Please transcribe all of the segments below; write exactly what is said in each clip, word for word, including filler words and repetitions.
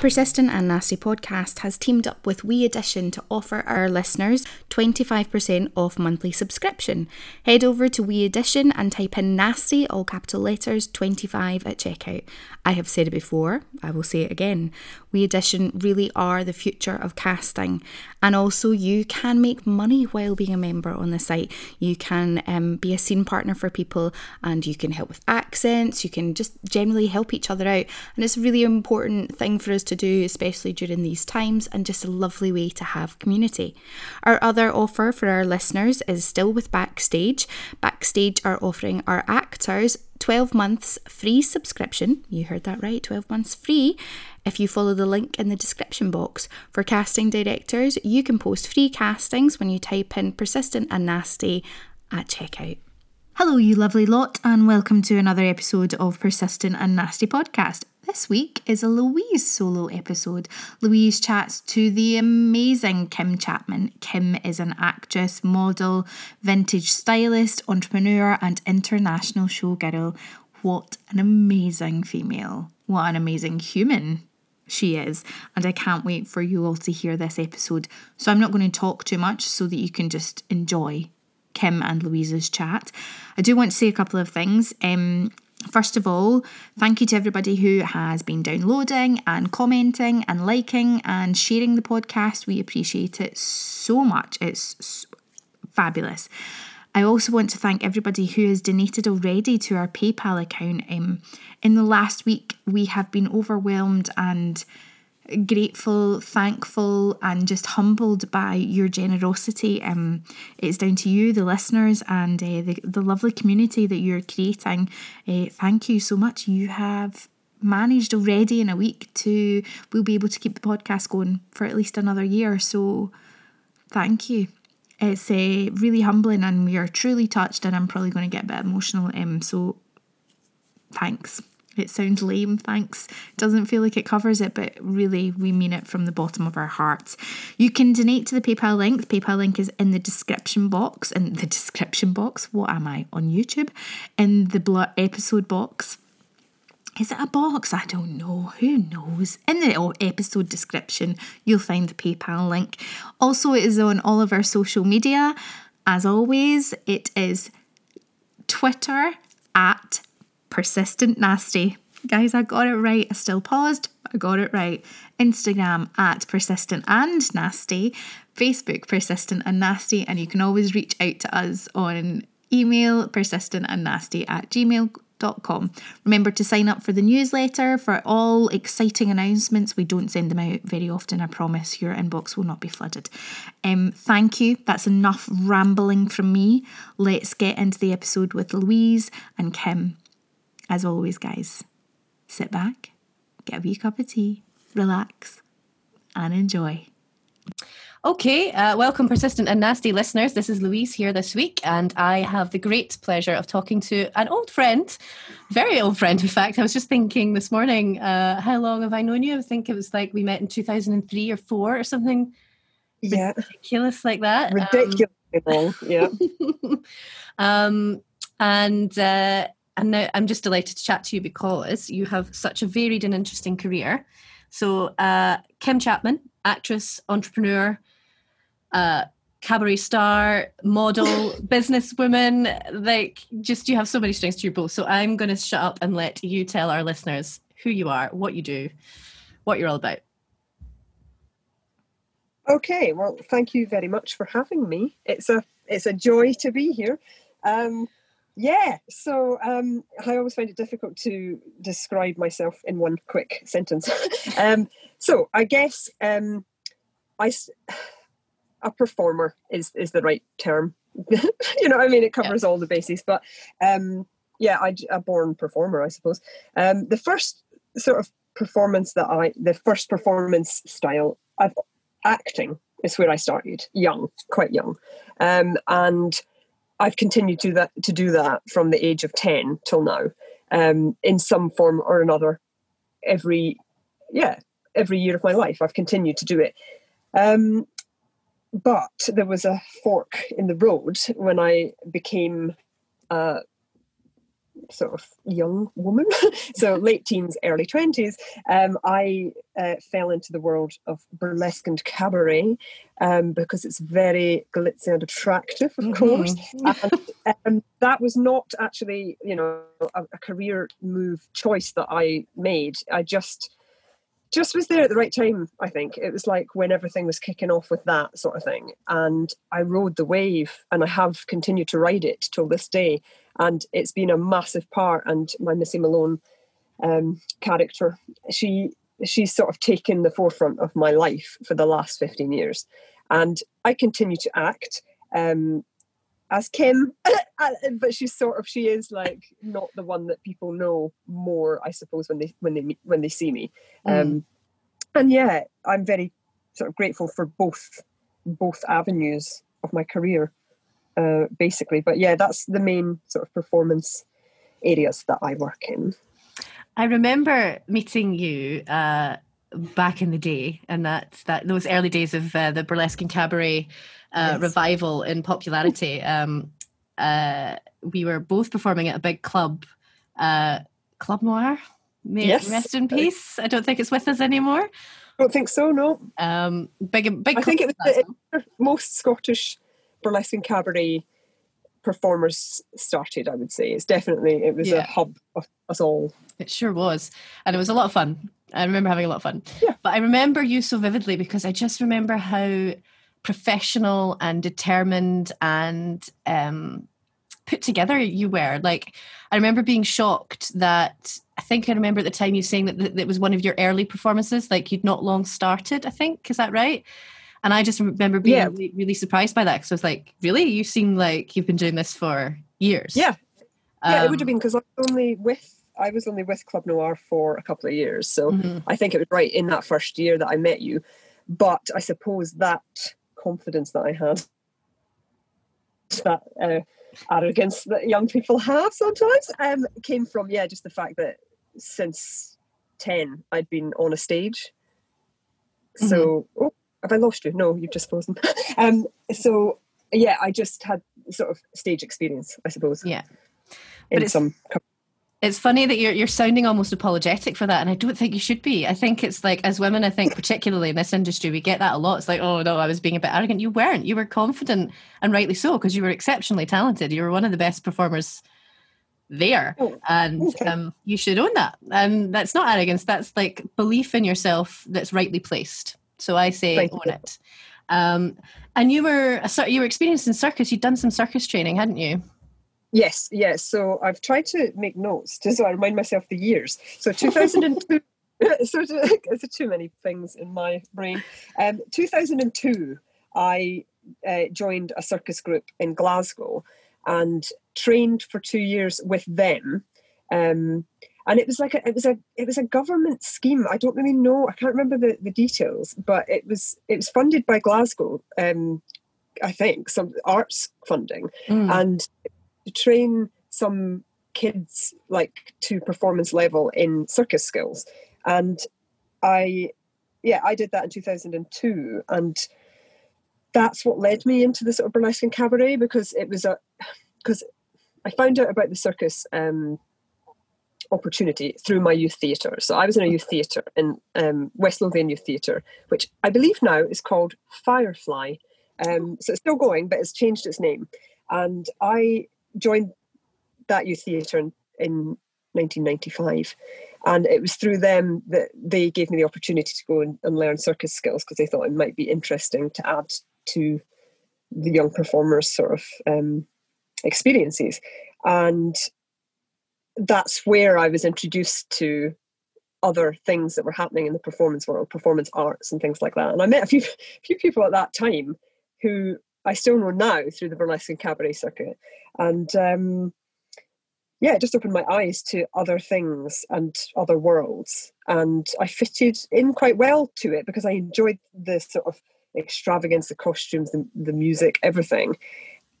Persistent and Nasty Podcast has teamed up with WeAudition to offer our listeners twenty-five percent off monthly subscription. Head over to WeAudition and type in nasty, all capital letters, twenty-five at checkout. I have said it before, I will say it again. WeAudition really are the future of casting. And also you can make money while being a member on the site. You can um, be a scene partner for people, and you can help with accents. You can just generally help each other out. And it's a really important thing for us to do, especially during these times, and just a lovely way to have community. Our other offer for our listeners is still with Backstage. Backstage are offering our actors twelve months free subscription. You heard that right, twelve months free. If you follow the link in the description box. For casting directors, you can post free castings when you type in Persistent and Nasty at checkout. Hello, you lovely lot, and welcome to another episode of Persistent and Nasty Podcast. This week is a Louise solo episode. Louise chats to the amazing Kim Chapman. Kim is an actress, model, vintage stylist, entrepreneur, and international showgirl. What an amazing female. What an amazing human she is. And I can't wait for you all to hear this episode. So I'm not going to talk too much so that you can just enjoy Kim and Louise's chat. I do want to say a couple of things. Um, first of all, thank you to everybody who has been downloading and commenting and liking and sharing the podcast. We appreciate it so much. It's fabulous. I also want to thank everybody who has donated already to our PayPal account. Um, in the last week, we have been overwhelmed and grateful, thankful, and just humbled by your generosity. Um, it's down to you, the listeners, and uh, the, the lovely community that you're creating. Uh, thank you so much. You have managed already in a week to, we'll be able to keep the podcast going for at least another year. So thank you. It's uh, really humbling, and we are truly touched, and I'm probably going to get a bit emotional. Um, so thanks. It sounds lame, thanks. Doesn't feel like it covers it, but really we mean it from the bottom of our hearts. You can donate to the PayPal link. The PayPal link is in the description box. In the description box? What am I? On YouTube? In the blur episode box. Is it a box? I don't know. Who knows? In the episode description, you'll find the PayPal link. Also, it is on all of our social media. As always, it is Twitter at Persistent Nasty. Guys, I got it right. I still paused, but I got it right. Instagram at Persistent and Nasty. Facebook Persistent and Nasty. And you can always reach out to us on email, persistentandnasty at gmail dot com. Remember to sign up for the newsletter for all exciting announcements. We don't send them out very often, I promise. Your inbox will not be flooded. Um, thank you. That's enough rambling from me. Let's get into the episode with Louise and Kim. As always, guys, sit back, get a wee cup of tea, relax, and enjoy. Okay, uh, welcome, Persistent and Nasty listeners. This is Louise here this week, and I have the great pleasure of talking to an old friend, very old friend, in fact. I was just thinking this morning, uh, how long have I known you? I think it was like we met in two thousand three or four or something. Yeah. Ridiculous like that. Ridiculous. Um, yeah. um, and... Uh, And now I'm just delighted to chat to you because you have such a varied and interesting career. So uh, Kim Chapman, actress, entrepreneur, uh, cabaret star, model, businesswoman, like just you have so many strings to your bow. So I'm going to shut up and let you tell our listeners who you are, what you do, what you're all about. Okay, well, thank you very much for having me. It's a it's a joy to be here. Um, Yeah, so um, I always find it difficult to describe myself in one quick sentence. um, so I guess um, I, a performer is, is the right term you know what I mean? It covers yeah. all the bases. But um, yeah, I, a born performer, I suppose. Um, the first sort of performance that I, the first performance style of acting is where I started, young, quite young. Um, and I've continued to, that, to do that from the age of ten till now, um, in some form or another. Every, yeah, every year of my life, I've continued to do it. Um, but there was a fork in the road when I became a sort of young woman, so late teens, early twenties. Um, I uh, fell into the world of burlesque and cabaret, um, because it's very glitzy and attractive, of mm-hmm. course. And um, that was not actually, you know, a, a career move choice that I made. I just... just was there at the right time, I think. It was like when everything was kicking off with that sort of thing. And I rode the wave, and I have continued to ride it till this day. And it's been a massive part. And my Missy Malone um, character, she she's sort of taken the forefront of my life for the last fifteen years. And I continue to act um, as Kim, but she's sort of, she is like not the one that people know more, I suppose, when they when they when they see me. Mm. Um, and yeah, I'm very sort of grateful for both both avenues of my career, uh, basically. But yeah, that's the main sort of performance areas that I work in. I remember meeting you uh, back in the day, and that that those early days of uh, the burlesque and cabaret uh, yes. revival in popularity. Um, Uh, we were both performing at a big club, uh, Club Noir. May yes. rest in peace. I don't think it's with us anymore. I don't think so. No. Um, big, big. I think it was it, most Scottish burlesque and cabaret performers started. I would say it's definitely it was yeah. a hub of us all. It sure was, and it was a lot of fun. I remember having a lot of fun. Yeah. But I remember you so vividly because I just remember how professional and determined and um put together you were. Like, I remember being shocked that I think I remember at the time you saying that th- it was one of your early performances, like you'd not long started, I think, is that right? And I just remember being yeah. really, really surprised by that, because I was like, really, you seem like you've been doing this for years. Yeah um, yeah it would have been, because I was only with I was only with Club Noir for a couple of years, so mm-hmm. I think it was right in that first year that I met you. But I suppose that confidence that I had, that uh, arrogance that young people have sometimes, um, came from yeah just the fact that since ten I'd been on a stage. Mm-hmm. So oh, have I lost you? No, you've just frozen. um, so yeah, I just had sort of stage experience, I suppose. Yeah, but in it's, some. It's funny that you're you're sounding almost apologetic for that, and I don't think you should be. I think it's like, as women, I think particularly in this industry, we get that a lot. It's like, oh no, I was being a bit arrogant. You weren't. You were confident, and rightly so, because you were exceptionally talented. You were one of the best performers there, oh, and okay. um, you should own that. And that's not arrogance. That's like belief in yourself that's rightly placed. So I say Thank own you. It. Um, and you were a, you were experienced in circus. You'd done some circus training, hadn't you? Yes, yes. So I've tried to make notes just so I remind myself the years. So two thousand two, so there's too many things in my brain. Um, two thousand two, I uh, joined a circus group in Glasgow and trained for two years with them. Um, and it was like a, it was a it was a government scheme. I don't really know. I can't remember the, the details, but it was it was funded by Glasgow. Um, I think some arts funding mm. and. To train some kids like to performance level in circus skills. And I yeah I did that in two thousand two, and that's what led me into the sort of burlesque and cabaret, because it was a because I found out about the circus um opportunity through my youth theatre. So I was in a youth theatre in um West Lothian Youth Theatre, which I believe now is called Firefly, um so it's still going, but it's changed its name. And I joined that youth theatre in, in nineteen ninety-five, and it was through them that they gave me the opportunity to go and, and learn circus skills, because they thought it might be interesting to add to the young performers' sort of um, experiences. And that's where I was introduced to other things that were happening in the performance world, performance arts and things like that. And I met a few few people at that time who I still know now through the burlesque and cabaret circuit. And um, yeah, it just opened my eyes to other things and other worlds. And I fitted in quite well to it because I enjoyed the sort of extravagance, the costumes, the, the music, everything.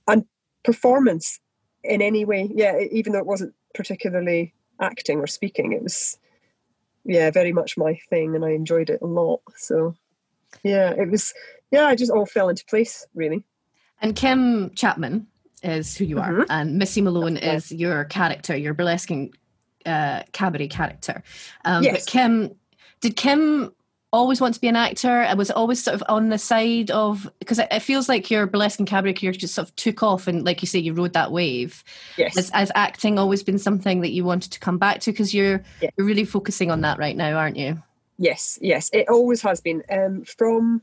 And performance in any way, yeah, even though it wasn't particularly acting or speaking, it was, yeah, very much my thing, and I enjoyed it a lot. So yeah, it was, yeah, it just all fell into place, really. And Kim Chapman is who you mm-hmm. are, and Missy Malone is your character, your burlesque uh, cabaret character. Um, yes. But Kim, did Kim always want to be an actor? I was always sort of on the side of, because it, it feels like your burlesque and cabaret career just sort of took off, and like you say, you rode that wave. Yes. Has, has acting always been something that you wanted to come back to? Because you're, yeah. you're really focusing on that right now, aren't you? Yes, yes, it always has been. Um, from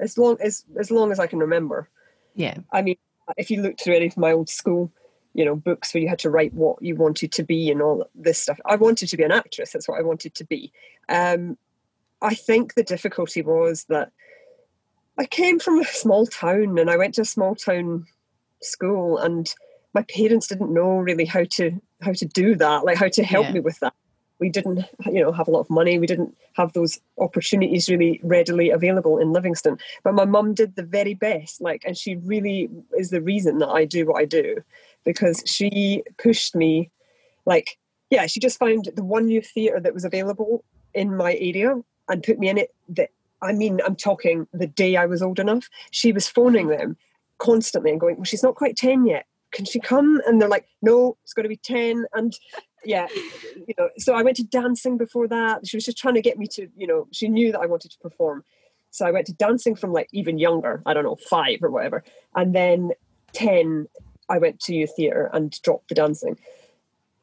as long as as long as I can remember. Yeah. I mean, if you look through any of my old school, you know, books where you had to write what you wanted to be and all this stuff, I wanted to be an actress. That's what I wanted to be. Um, I think the difficulty was that I came from a small town, and I went to a small town school, and my parents didn't know really how to how to do that, like how to help yeah. me with that. We didn't, you know, have a lot of money. We didn't have those opportunities really readily available in Livingston. But my mum did the very best, like, and she really is the reason that I do what I do, because she pushed me, like, yeah, she just found the one youth theatre that was available in my area and put me in it. That, I mean, I'm talking the day I was old enough. She was phoning them constantly and going, well, she's not quite ten yet. Can she come? And they're like, no, it's got to be ten. And yeah, you know, so I went to dancing before that. She was just trying to get me to, you know, she knew that I wanted to perform. So I went to dancing from like even younger, I don't know, five or whatever. And then ten, I went to youth theatre and dropped the dancing.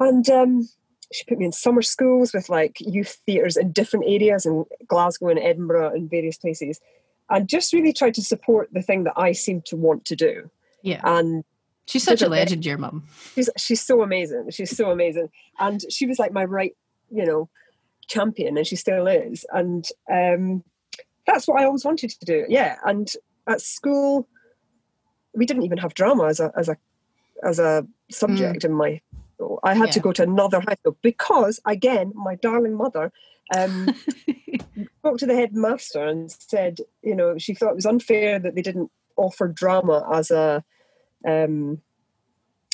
And um, she put me in summer schools with like youth theatres in different areas in Glasgow and Edinburgh and various places. And just really tried to support the thing that I seemed to want to do. Yeah. And she's such a legend, your mum. She's she's so amazing. She's so amazing. And she was like my right, you know, champion, and she still is. And um, that's what I always wanted to do. Yeah. And at school, we didn't even have drama as a as a as a subject mm. in my school. I had yeah. to go to another high school because, again, my darling mother um, spoke to the headmaster and said, you know, she thought it was unfair that they didn't offer drama as a Um,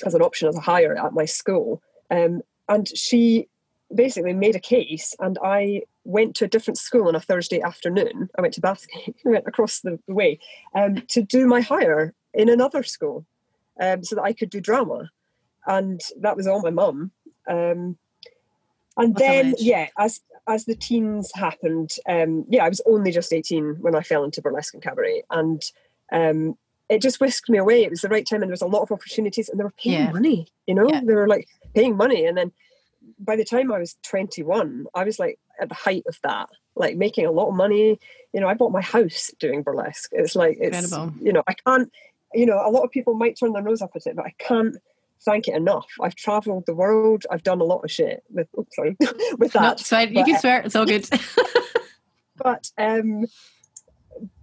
as an option, as a hire at my school. Um, and she basically made a case, and I went to a different school on a Thursday afternoon. I went to Backstage, went across the way, um, to do my hire in another school um, so that I could do drama. And that was all my mum. Um, and what then, yeah, as as the teens happened, um, yeah, I was only just eighteen when I fell into burlesque and cabaret. And um it just whisked me away. It was the right time, and there was a lot of opportunities, and they were paying yeah. money, you know, yeah. they were like paying money. And then by the time I was twenty-one, I was like at the height of that, like making a lot of money. You know, I bought my house doing burlesque. It's like, it's, incredible. You know, I can't, you know, a lot of people might turn their nose up at it, but I can't thank it enough. I've traveled the world. I've done a lot of shit with, oops, sorry, with that. No, it's fine. You but, can swear. It's all good. but, um,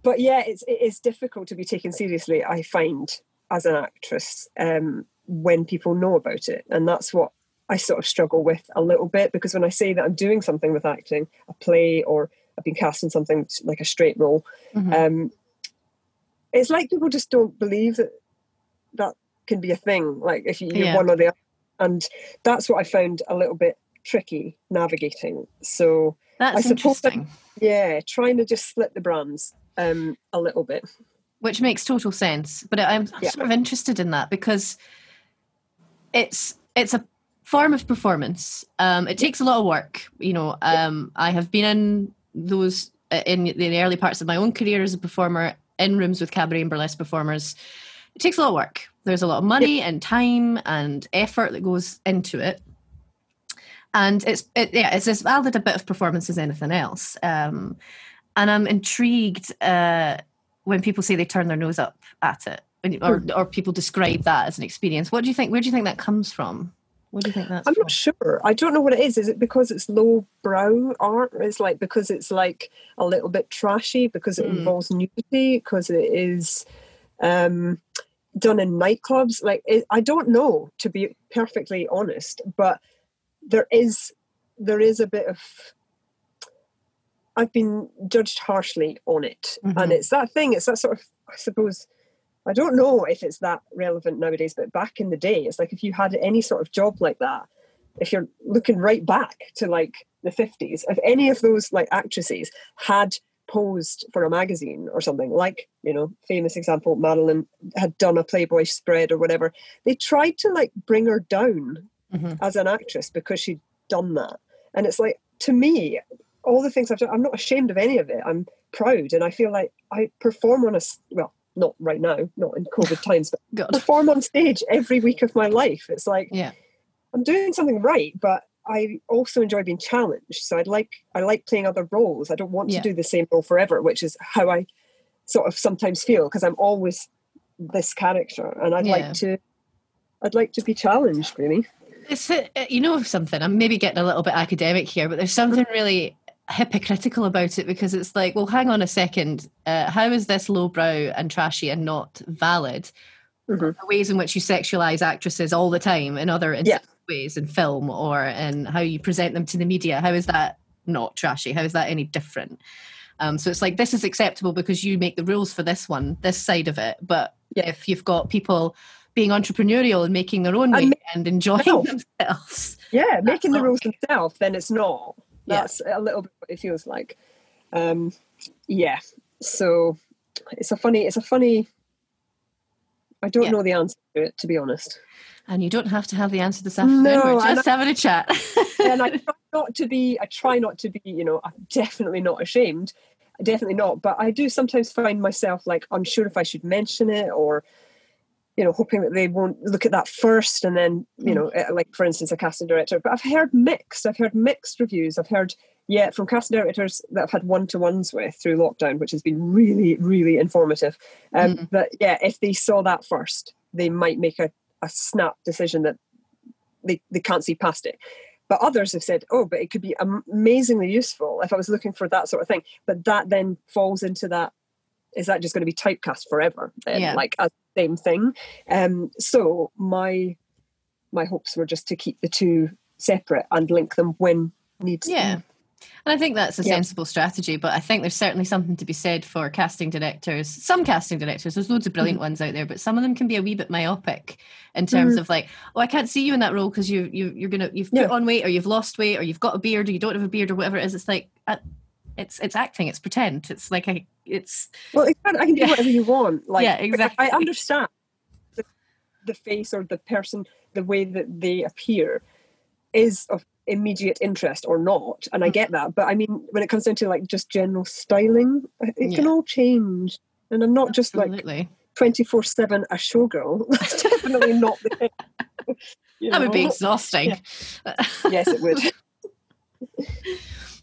But yeah, it's it is difficult to be taken seriously, I find, as an actress, um, when people know about it. And that's what I sort of struggle with a little bit, because when I say that I'm doing something with acting, a play, or I've been cast in something like a straight role, mm-hmm. um, it's like people just don't believe that that can be a thing, like if you're yeah. one or the other. And that's what I found a little bit tricky navigating. So that's I suppose that, yeah, trying to just split the brands um, a little bit, which makes total sense. But I'm, I'm yeah. sort of interested in that because it's it's a form of performance. Um, it takes a lot of work, you know. Um, I have been in those in the early parts of my own career as a performer in rooms with cabaret and burlesque performers. It takes a lot of work. There's a lot of money and time and effort that goes into it. And it's it, yeah, it's as valid a bit of performance as anything else. Um, and I'm intrigued uh, when people say they turn their nose up at it, or or people describe that as an experience. What do you think? Where do you think that comes from? What do you think that's? I'm from? not sure. I don't know what it is. Is it because it's low brow art? Is like because it's like a little bit trashy? Because it mm. involves nudity? Because it is um, done in nightclubs. Like, it, I don't know, to be perfectly honest, but there is there is a bit of, I've been judged harshly on it. Mm-hmm. And it's that thing, it's that sort of, I suppose, I don't know if it's that relevant nowadays, but back in the day, it's like if you had any sort of job like that, if you're looking right back to like the fifties, if any of those like actresses had posed for a magazine or something, like, you know, famous example, Marilyn had done a Playboy spread or whatever, they tried to like bring her down mm-hmm. as an actress because she'd done that. And it's like, to me, all the things I've done, I'm not ashamed of any of it. I'm proud. And I feel like I perform on a, well, not right now, not in COVID times, but God. perform on stage every week of my life. It's like, yeah. I'm doing something right, but I also enjoy being challenged. So I'd like, I like playing other roles. I don't want yeah. to do the same role forever, which is how I sort of sometimes feel, because I'm always this character, and I'd yeah. like to, I'd like to be challenged, really. It's, you know, something, I'm maybe getting a little bit academic here, but there's something really hypocritical about it, because it's like, well, hang on a second, uh, how is this lowbrow and trashy and not valid? Mm-hmm. The ways in which you sexualise actresses all the time in other yeah. ways, in film or in how you present them to the media, how is that not trashy? How is that any different? Um, so it's like, this is acceptable because you make the rules for this one, this side of it, but yeah. if you've got people being entrepreneurial and making their own way and, and enjoying no. themselves. Yeah, making the rules themselves, then it's not. That's yeah. a little bit what it feels like. Um, yeah, so it's a funny, it's a funny, I don't yeah. know the answer to it, to be honest. And you don't have to have the answer this afternoon, no, we're just I, having a chat. And I try not to be, I try not to be, you know, I'm definitely not ashamed, definitely not, but I do sometimes find myself like, unsure if I should mention it, or you know, hoping that they won't look at that first, and then, you know, like, for instance, a casting director. But I've heard mixed, I've heard mixed reviews. I've heard, yeah, from casting directors that I've had one-to-ones with through lockdown, which has been really, really informative. Um, mm-hmm. But, yeah, if they saw that first, they might make a, a snap decision that they, they can't see past it. But others have said, oh, but it could be amazingly useful if I was looking for that sort of thing. But that then falls into that, is that just going to be typecast forever? Then? Yeah. Like, as the same thing. Um, so my my hopes were just to keep the two separate and link them when needs. Yeah, and I think that's a yeah. sensible strategy, but I think there's certainly something to be said for casting directors. Some casting directors, there's loads of brilliant mm-hmm. ones out there, but some of them can be a wee bit myopic in terms mm-hmm. of like, oh, I can't see you in that role because you, you, you're gonna, you've put yeah. on weight, or you've lost weight, or you've got a beard, or you don't have a beard, or whatever it is. It's like... I, It's it's acting. It's pretend. It's like I. It's well. It can, I can do yeah. whatever you want. Like yeah, exactly. I understand the, the face or the person, the way that they appear, is of immediate interest or not, and I get that. But I mean, when it comes down to like just general styling, it yeah. can all change. And I'm not Absolutely. just like twenty-four seven a showgirl. That's definitely not the thing. You know? That would be exhausting. Yeah. Yes, it would.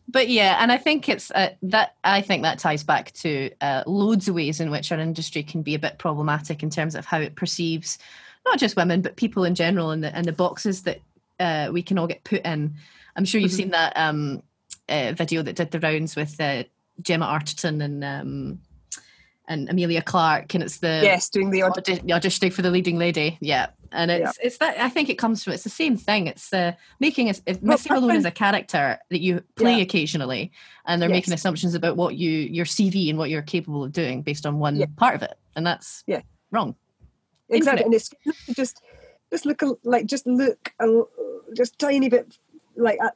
But yeah, and I think it's uh, that. I think that ties back to uh, loads of ways in which our industry can be a bit problematic in terms of how it perceives not just women but people in general, and the and the boxes that uh, we can all get put in. I'm sure you've mm-hmm. seen that um, uh, video that did the rounds with uh, Gemma Arterton and um, and Amelia Clark, and it's the yes doing the audi- auditioning for the leading lady. Yeah, and it's yeah. it's that. I think it comes from it's the same thing. It's uh, making a if Missy Malone is a character that you play yeah. occasionally, and they're yes. making assumptions about what you your C V and what you're capable of doing based on one yeah. part of it, and that's yeah. wrong. Exactly, it? And it's just just look like just look a, just tiny bit like at,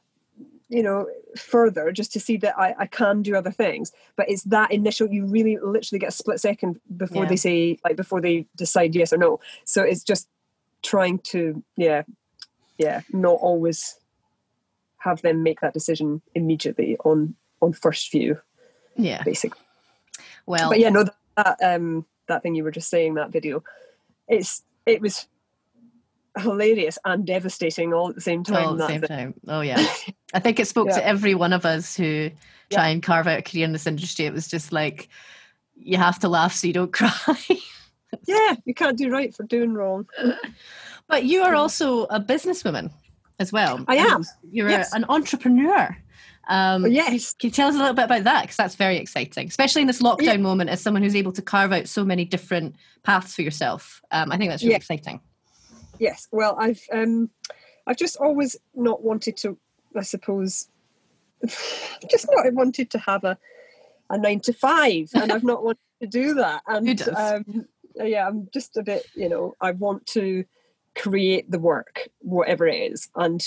you know, further, just to see that I, I can do other things. But it's that initial, you really literally get a split second before yeah. they say, like before they decide yes or no. So it's just trying to, yeah, yeah, not always have them make that decision immediately on, on first view. Yeah. Basically. Well, but yeah, no, that, um, that thing you were just saying, that video, it's, it was hilarious and devastating all at the same time. All at the same thing. time. Oh yeah. I think it spoke yeah. to every one of us who try yeah. and carve out a career in this industry. It was just like, you have to laugh so you don't cry. Yeah, you can't do right for doing wrong. But you are also a businesswoman as well. I am. You're yes. a, an entrepreneur. Um, yes. Can you tell us a little bit about that? Because that's very exciting, especially in this lockdown yeah. moment as someone who's able to carve out so many different paths for yourself. Um, I think that's really yeah. exciting. Yes. Well, I've um, I've just always not wanted to, I suppose, just not wanted to have a, a nine to five, and I've not wanted to do that. And Who does? Um, yeah, I'm just a bit, you know, I want to create the work, whatever it is, and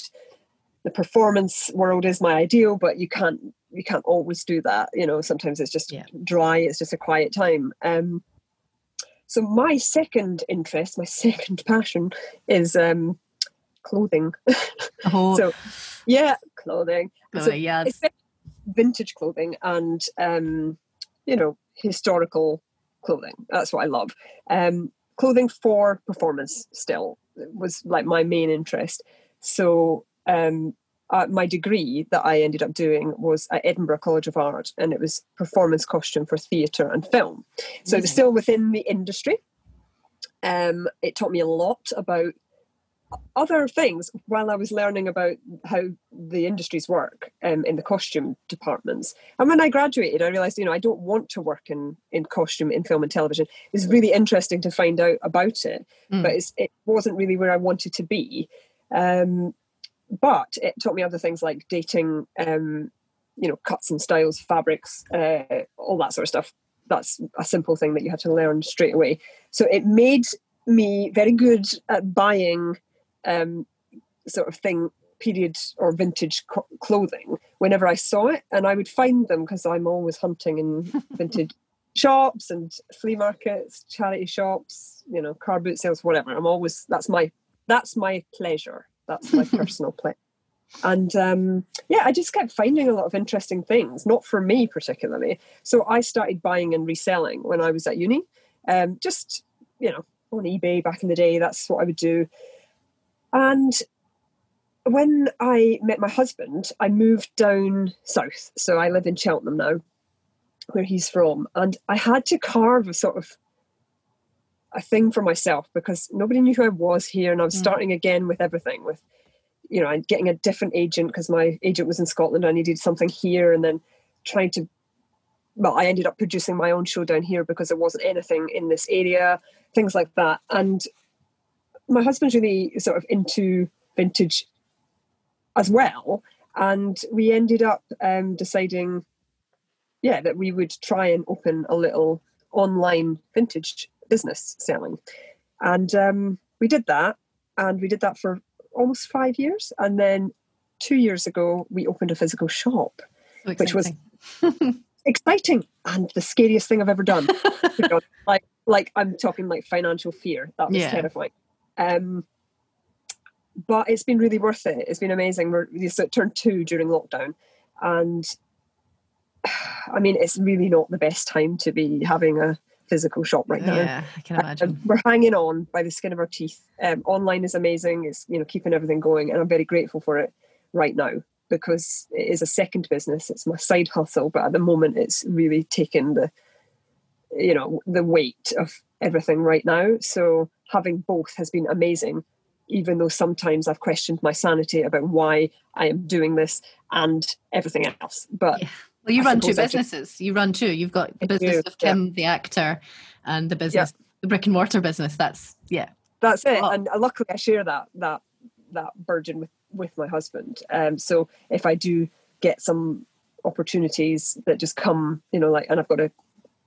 the performance world is my ideal, but you can't you can't always do that, you know. Sometimes it's just yeah. dry, it's just a quiet time. Um, so my second interest, my second passion is um, clothing. Oh. So yeah, clothing. Oh, so yes. It's vintage clothing and um, you know, historical clothing. That's what I love. Um, clothing for performance still was like my main interest. So um, uh, my degree that I ended up doing was at Edinburgh College of Art, and it was performance costume for theatre and film. So mm-hmm. it was still within the industry. Um, it taught me a lot about other things while I was learning about how the industries work um, in the costume departments. And when I graduated, I realised, you know, I don't want to work in, in costume in film and television. It's really interesting to find out about it, mm. but it's, it wasn't really where I wanted to be. Um, but it taught me other things like dating, um, you know, cuts and styles, fabrics, uh, all that sort of stuff. That's a simple thing that you had to learn straight away. So it made me very good at buying Um, sort of thing, period or vintage co- clothing whenever I saw it, and I would find them because I'm always hunting in vintage shops and flea markets, charity shops, you know, car boot sales, whatever. I'm always that's my that's my pleasure. That's my personal pleasure. And um, yeah, I just kept finding a lot of interesting things, not for me particularly. So I started buying and reselling when I was at uni, um, just you know on eBay back in the day. That's what I would do. And when I met my husband, I moved down south. So I live in Cheltenham now, where he's from. And I had to carve a sort of a thing for myself because nobody knew who I was here. And I was mm. starting again with everything, with, you know, and getting a different agent because my agent was in Scotland. I needed something here, and then trying to, well, I ended up producing my own show down here because there wasn't anything in this area, things like that. And my husband's really sort of into vintage as well, and we ended up um, deciding, yeah, that we would try and open a little online vintage business selling, and um, we did that, and we did that for almost five years, and then two years ago we opened a physical shop, so which was exciting and the scariest thing I've ever done. like, like I'm talking like financial fear. That was yeah. terrifying. Um, but it's been really worth it. It's been amazing. We're, so it turned two during lockdown, and I mean, it's really not the best time to be having a physical shop right now. Yeah, I can imagine. Um, we're hanging on by the skin of our teeth. Um, online is amazing. It's, you know, keeping everything going, and I'm very grateful for it right now because it is a second business. It's my side hustle, but at the moment, it's really taken the, you know, the weight of everything right now. So having both has been amazing, even though sometimes I've questioned my sanity about why I am doing this and everything else. But yeah. well, you I run two businesses. Just, you run two. You've got the business do, of Kim, yeah. the actor, and the business, yeah. the brick and mortar business. That's yeah, that's it. Oh. And luckily, I share that that that burden with with my husband. Um, so if I do get some opportunities that just come, you know, like, and I've got to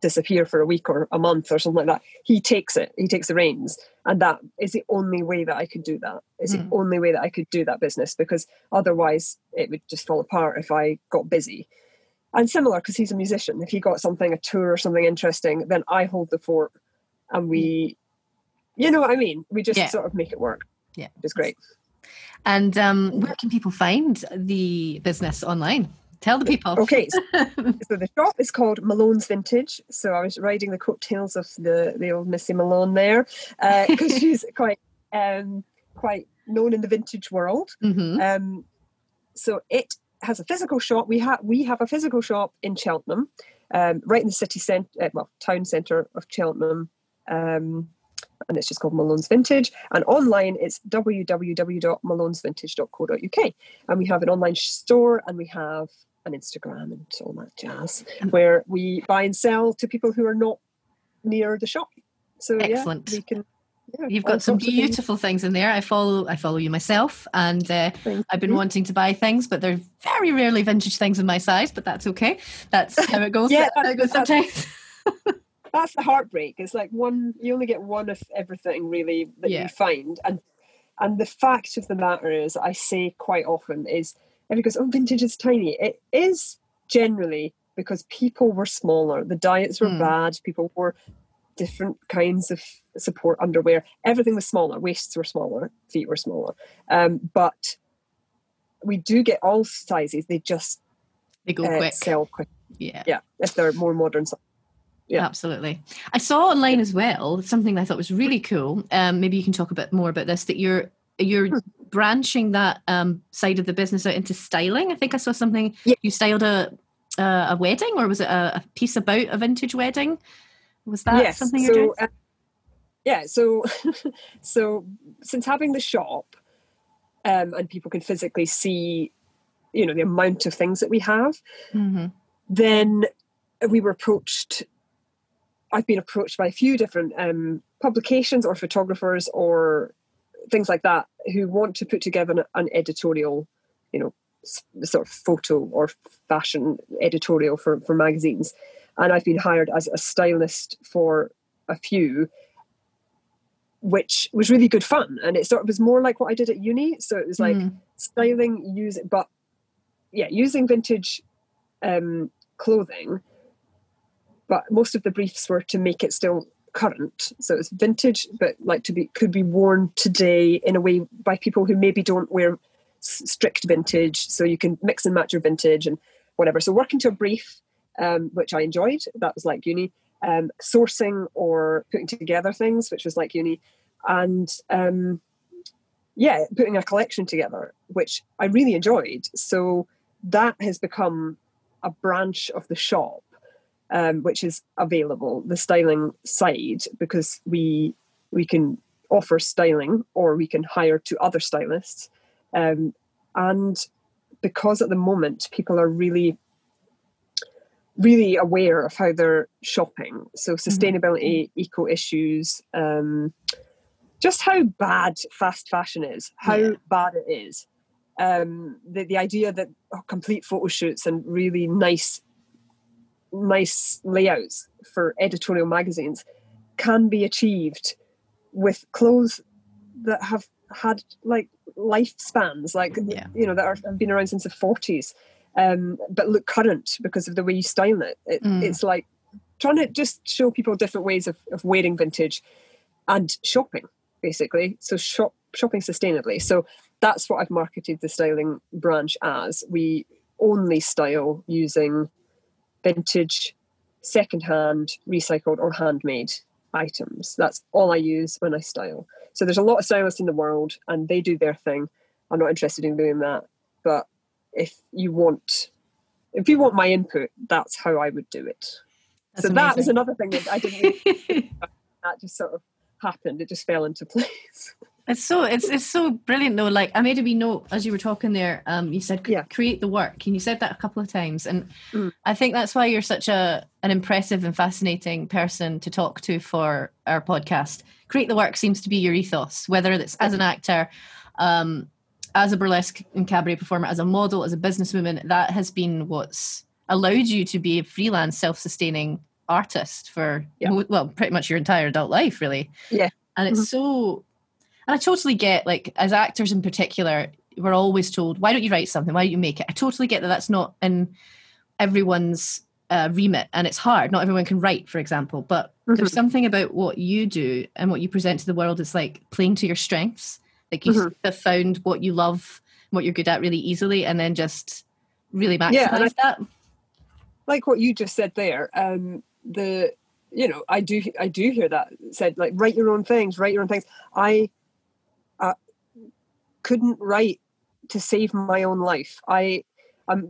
disappear for a week or a month or something like that, he takes it he takes the reins, and that is the only way that I could do that is mm. the only way that I could do that business, because otherwise it would just fall apart if I got busy. And similar, because he's a musician, if he got something, a tour or something interesting, then I hold the fort, and we, you know what I mean, we just yeah. sort of make it work. Yeah, it's great. And um where can people find the business online? Tell the people. Okay, so, so the shop is called Malone's Vintage. So I was riding the coattails of the, the old Missy Malone there, because uh, she's quite um, quite known in the vintage world. Mm-hmm. Um, so it has a physical shop. We have we have a physical shop in Cheltenham, um, right in the city centre, uh, well, town centre of Cheltenham, um, and it's just called Malone's Vintage. And online, it's w w w dot malones vintage dot co dot u k, and we have an online store, and we have and Instagram and all that jazz, where we buy and sell to people who are not near the shop. So excellent. Yeah, we can, yeah, you've got some beautiful things. things in there. I follow I follow you myself, and uh, I've been you. wanting to buy things, but they're very rarely vintage things in my size, but that's okay. That's how it goes, yeah, that's how it goes sometimes. That's the heartbreak. It's like one, you only get one of everything really that yeah. you find. And and the fact of the matter is, I say quite often, is everyone goes, oh, vintage is tiny. It is generally because people were smaller. The diets were mm. bad. People wore different kinds of support underwear. Everything was smaller. Waists were smaller. Feet were smaller. Um, but we do get all sizes. They just they go uh, quick. Sell quick. Yeah. Yeah. If they're more modern sizes. Yeah. Absolutely. I saw online as well something that I thought was really cool. Um, maybe you can talk a bit more about this. That you're you're branching that um, side of the business out into styling. I think I saw something. Yeah. You styled a uh, a wedding, or was it a, a piece about a vintage wedding? Was that yes. something you're so, doing? Uh, yeah. So so since having the shop, um, and people can physically see, you know, the amount of things that we have, mm-hmm. then we were approached. I've been approached by a few different um, publications or photographers or things like that who want to put together an, an editorial, you know, sort of photo or fashion editorial for, for magazines. And I've been hired as a stylist for a few, which was really good fun. And it sort of was more like what I did at uni. So it was like mm. styling, use, but yeah, using vintage um, clothing. But most of the briefs were to make it still current. So it's vintage, but like to be, could be worn today in a way by people who maybe don't wear s- strict vintage. So you can mix and match your vintage and whatever. So working to a brief, um, which I enjoyed, that was like uni, um, sourcing or putting together things, which was like uni, and um, yeah, putting a collection together, which I really enjoyed. So that has become a branch of the shop. Um, which is available, the styling side, because we we can offer styling or we can hire to other stylists. Um, and because at the moment people are really, really aware of how they're shopping. So sustainability, mm-hmm. eco issues, um, just how bad fast fashion is, how yeah. bad it is. Um, the, the idea that oh, complete photo shoots and really nice nice layouts for editorial magazines can be achieved with clothes that have had like lifespans, like yeah. you know, that are, have been around since the forties, um, but look current because of the way you style it. it mm. It's like trying to just show people different ways of, of wearing vintage and shopping, basically. So shop shopping sustainably. So that's what I've marketed the styling branch as. We only style using vintage, secondhand, recycled or handmade items. That's all I use when I style. So there's a lot of stylists in the world and they do their thing. I'm not interested in doing that. But if you want, if you want my input, that's how I would do it. That's so amazing. That was another thing that I didn't really that just sort of happened. It just fell into place. It's so it's it's so brilliant though. Like I made a wee note as you were talking there. Um, you said yeah. create the work, and you said that a couple of times. And mm. I think that's why you're such a an impressive and fascinating person to talk to for our podcast. Create the work seems to be your ethos, whether it's as an actor, um, as a burlesque and cabaret performer, as a model, as a businesswoman. That has been what's allowed you to be a freelance, self-sustaining artist for yeah. well, pretty much your entire adult life, really. Yeah, and it's mm-hmm. so. And I totally get, like, as actors in particular, we're always told, why don't you write something? Why don't you make it? I totally get that that's not in everyone's uh, remit, and it's hard. Not everyone can write, for example. But mm-hmm. there's something about what you do and what you present to the world is like playing to your strengths. Like you mm-hmm. have found what you love, what you're good at really easily, and then just really maximize yeah, I, that. Like what you just said there, um, the, you know, I do, I do hear that said, like, write your own things, write your own things. I... I couldn't write to save my own life. I, I'm,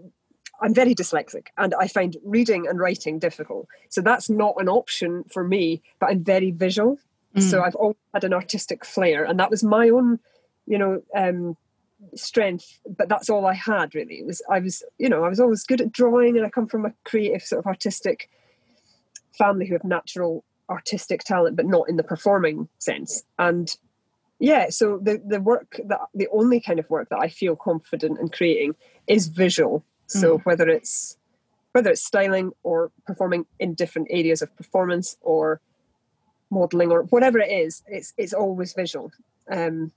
I'm very dyslexic and I find reading and writing difficult. So that's not an option for me, but I'm very visual. Mm. So I've always had an artistic flair, and that was my own, you know, um, strength, but that's all I had really. It was I was you know I was always good at drawing, and I come from a creative sort of artistic family who have natural artistic talent, but not in the performing sense. And yeah, so the the work that the only kind of work that I feel confident in creating is visual. So mm. whether it's whether it's styling or performing in different areas of performance or modeling or whatever it is, it's it's always visual. Um,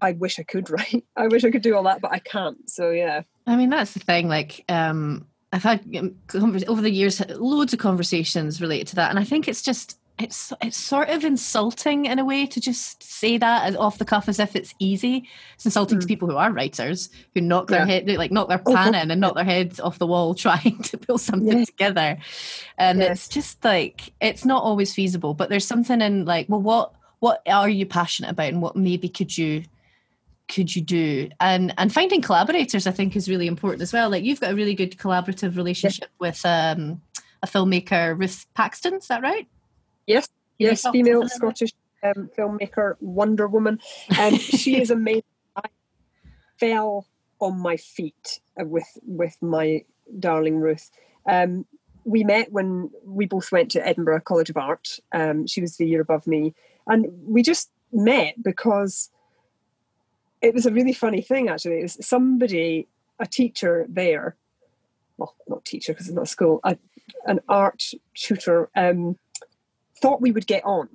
I wish I could write. I wish I could do all that, but I can't. So yeah. I mean, that's the thing. Like, um, I've had over the years loads of conversations related to that, and I think it's just. It's it's sort of insulting in a way to just say that as off the cuff as if it's easy. It's insulting mm. to people who are writers who knock their yeah. head, like knock their plan oh, in and knock their heads off the wall trying to pull something yeah. together. And yes. it's just like, it's not always feasible, but there's something in like, well, what what are you passionate about and what maybe could you could you do? And and finding collaborators, I think, is really important as well. Like you've got a really good collaborative relationship yeah. with um, a filmmaker, Ruth Paxton, is that right? Yes, yes, female Scottish um, filmmaker, Wonder Woman. Um, she is amazing. I fell on my feet with with my darling Ruth. Um, we met when we both went to Edinburgh College of Art. Um, she was the year above me. And we just met because it was a really funny thing, actually. It was somebody, a teacher there, well, not teacher because it's not school, a, an art tutor, um, thought we would get on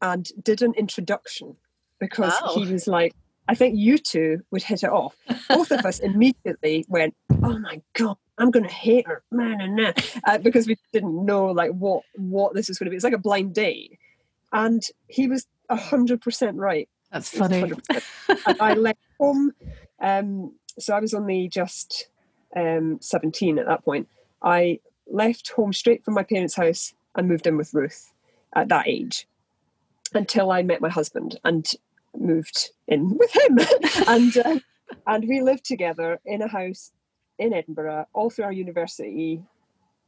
and did an introduction because wow. he was like, I think you two would hit it off. Both of us immediately went, oh my God, I'm going to hate her. Nah, nah, nah. Uh, because we didn't know like what, what this was going to be. It's like a blind date. And he was one hundred percent right. That's funny. And I left home. Um, so I was only just um, seventeen at that point. I left home straight from my parents' house and moved in with Ruth at that age until I met my husband and moved in with him. and uh, and we lived together in a house in Edinburgh all through our university,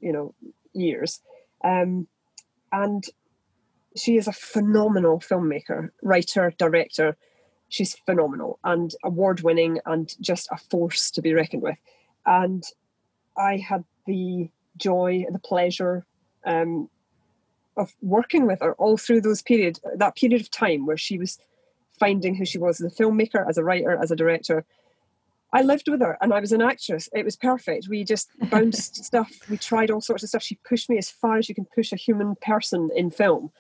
you know, years. Um, and she is a phenomenal filmmaker, writer, director. She's phenomenal and award-winning and just a force to be reckoned with. And I had the joy, the pleasure um, of working with her all through those period, that period of time where she was finding who she was as a filmmaker, as a writer, as a director. I lived with her and I was an actress. It was perfect. We just bounced stuff. We tried all sorts of stuff. She pushed me as far as you can push a human person in film.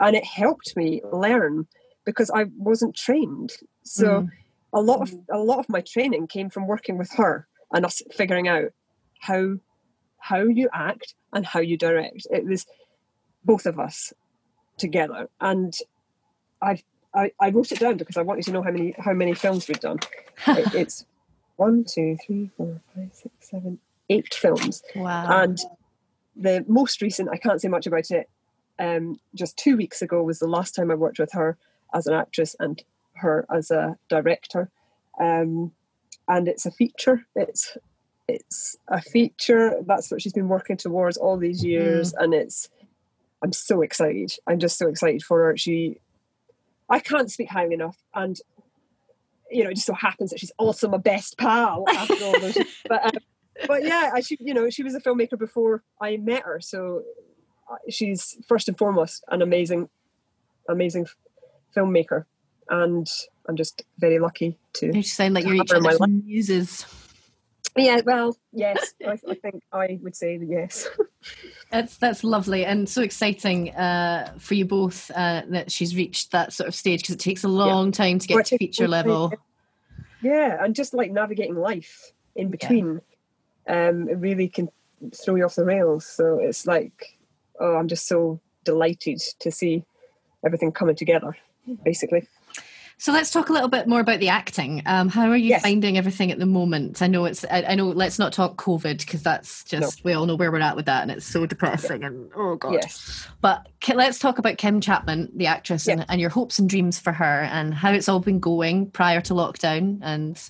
And it helped me learn because I wasn't trained. So mm. a lot of, a lot of my training came from working with her and us figuring out how, how you act and how you direct. It was both of us together. And I've, I I wrote it down because I wanted to know how many how many films we'd done. It, it's one, two, three, four, five, six, seven, eight films. Wow. And the most recent, I can't say much about it, um, just two weeks ago was the last time I worked with her as an actress and her as a director. Um, and it's a feature. It's It's a feature. That's what she's been working towards all these years. Mm. And it's, I'm so excited. I'm just so excited for her. She, I can't speak highly enough. And, you know, it just so happens that she's also my best pal after all those. But, um, but yeah, I, she, you know, she was a filmmaker before I met her. So she's first and foremost an amazing, amazing filmmaker. And I'm just very lucky to. You sound like you're each other's muses. Yeah, well, yes, I, I think I would say that yes. That's that's lovely and so exciting uh, for you both uh, that she's reached that sort of stage because it takes a long yeah. time to get well, to feature level. Yeah, and just like navigating life in between, yeah. um, it really can throw you off the rails. So it's like, oh, I'm just so delighted to see everything coming together, basically. So let's talk a little bit more about the acting. Um, how are you yes. finding everything at the moment? I know it's. I, I know. Let's not talk COVID because that's just. No. We all know where we're at with that, and it's so depressing. Yeah. And oh god. Yes. But let's talk about Kim Chapman, the actress, yeah. and, and your hopes and dreams for her, and how it's all been going prior to lockdown and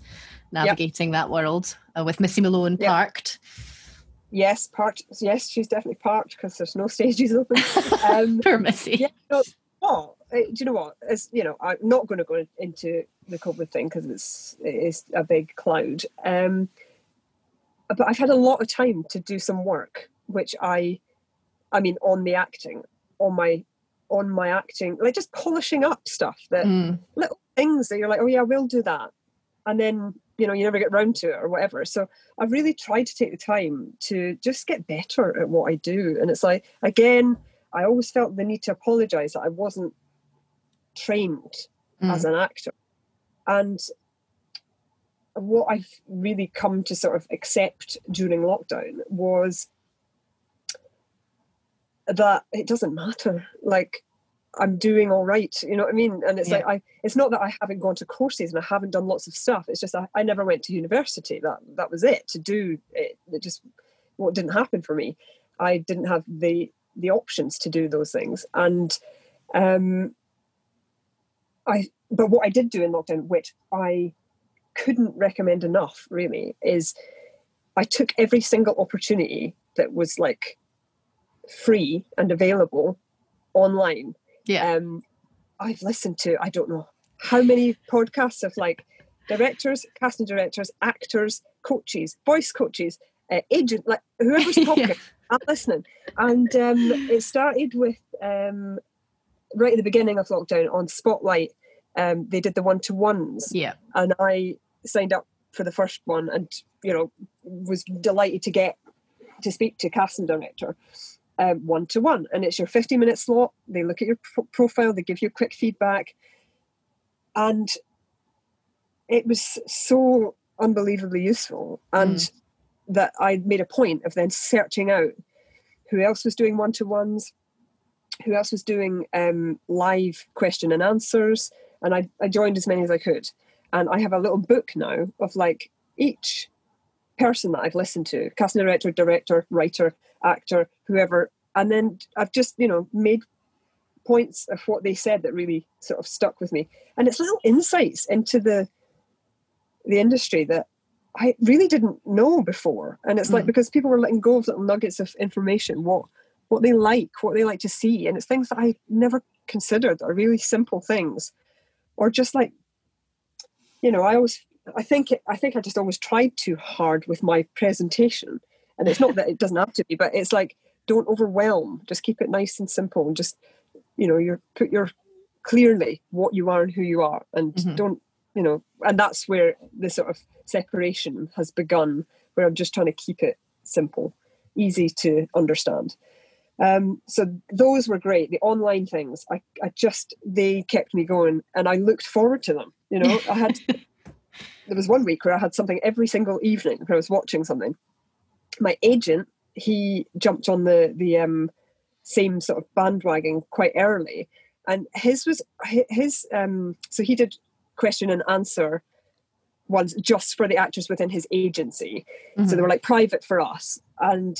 navigating yeah. that world uh, with Missy Malone yeah. parked. Yes, parked. Yes, she's definitely parked because there's no stages open. Um, Poor Missy. Yeah, no, oh. do you know what? As you know, I'm not going to go into the COVID thing because it's it is a big cloud. Um, but I've had a lot of time to do some work, which I, I mean, on the acting, on my, on my acting, like just polishing up stuff that mm. little things that you're like, oh yeah, I will do that, and then you know you never get round to it or whatever. So I've really tried to take the time to just get better at what I do, and it's like again, I always felt the need to apologise that I wasn't trained mm. as an actor. And what I've really come to sort of accept during lockdown was that it doesn't matter. Like, I'm doing all right, you know what I mean? And it's yeah. like, I, it's not that I haven't gone to courses and I haven't done lots of stuff. It's just I, I never went to university. That that was it, to do it. It just, what well, didn't happen for me. I didn't have the... the options to do those things. And um I but what I did do in lockdown, which I couldn't recommend enough really, is I took every single opportunity that was like free and available online. Yeah. Um I've listened to I don't know how many podcasts of like directors, casting directors, actors, coaches, voice coaches, uh, agent, like whoever's talking. Yeah. I'm listening. And um, it started with um, right at the beginning of lockdown on Spotlight. Um, they did the one-to-ones. Yeah. And I signed up for the first one and, you know, was delighted to get to speak to casting director um, one-to-one. And it's your fifty-minute slot. They look at your pro- profile. They give you quick feedback. And it was so unbelievably useful. And mm. that I made a point of then searching out who else was doing one-to-ones, who else was doing um, live question and answers. And I, I joined as many as I could. And I have a little book now of like each person that I've listened to, casting director, director, writer, actor, whoever. And then I've just, you know, made points of what they said that really sort of stuck with me. And it's little insights into the the industry that I really didn't know before. And it's like, mm. because people were letting go of little nuggets of information, what what they like, what they like to see. And it's things that I never considered are really simple things. Or just like, you know, I always, I think, it, I think I just always tried too hard with my presentation. And it's not that it doesn't have to be, but it's like, don't overwhelm, just keep it nice and simple. And just, you know, you're put your clearly what you are and who you are, and mm-hmm. don't, you know, and that's where the sort of separation has begun, where I'm just trying to keep it simple, easy to understand. Um, so those were great. The online things, I, I just, they kept me going and I looked forward to them. You know, I had, there was one week where I had something every single evening where I was watching something. My agent, he jumped on the, the um, same sort of bandwagon quite early, and his was, his, um, so he did question and answer ones just for the actors within his agency. Mm-hmm. So they were like private for us, and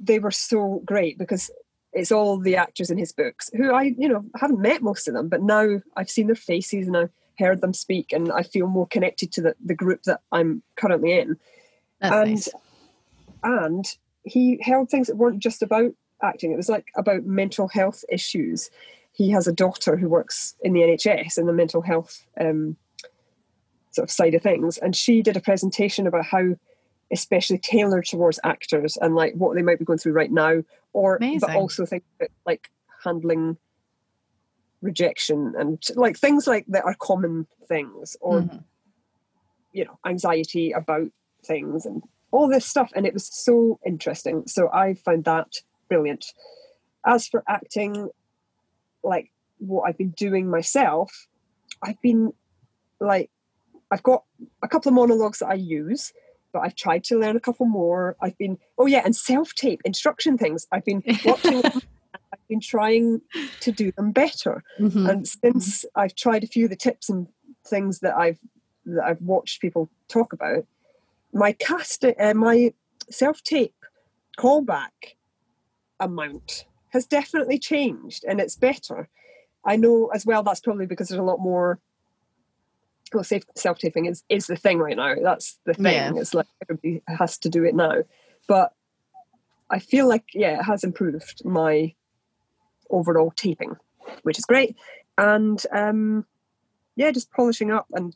they were so great because it's all the actors in his books who I, you know, haven't met most of them, but now I've seen their faces and I've heard them speak, and I feel more connected to the, the group that I'm currently in. That's and nice. And he held things that weren't just about acting. It was like about mental health issues. He has a daughter who works in the N H S in the mental health um, sort of side of things. And she did a presentation about how especially tailored towards actors and like what they might be going through right now, or Amazing. But also things about like handling rejection and like things like that are common things, or, mm-hmm. you know, anxiety about things and all this stuff. And it was so interesting. So I found that brilliant. As for acting, like what I've been doing myself, I've been like, I've got a couple of monologues that I use, but I've tried to learn a couple more. I've been, oh yeah, and self-tape instruction things. I've been watching them, I've been trying to do them better. Mm-hmm. And since mm-hmm. I've tried a few of the tips and things that I've that I've watched people talk about, my cast, uh, my self-tape callback amount has definitely changed, and it's better. I know as well that's probably because there's a lot more, well, self-taping is, is the thing right now. That's the thing. Yeah. It's like everybody has to do it now. But I feel like, yeah, it has improved my overall taping. which is great. And um, yeah, just polishing up. And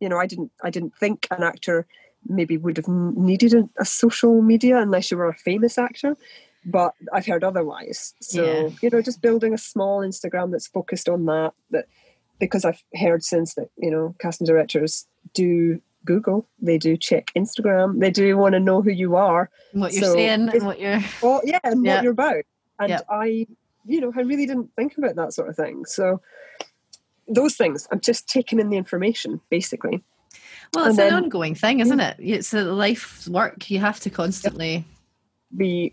you know, I didn't, I didn't think an actor maybe would have needed a, a social media unless you were a famous actor. But I've heard otherwise. So yeah. you know, just building a small Instagram that's focused on that. That because I've heard since that you know, casting directors do Google, they do check Instagram, they do want to know who you are, what you're so saying, and what you're, well, yeah, and yeah. what you're about. And yeah. I, you know, I really didn't think about that sort of thing. So those things, I'm just taking in the information, basically. Well, it's and an then, ongoing thing, isn't yeah. it? It's a life's work. You have to constantly be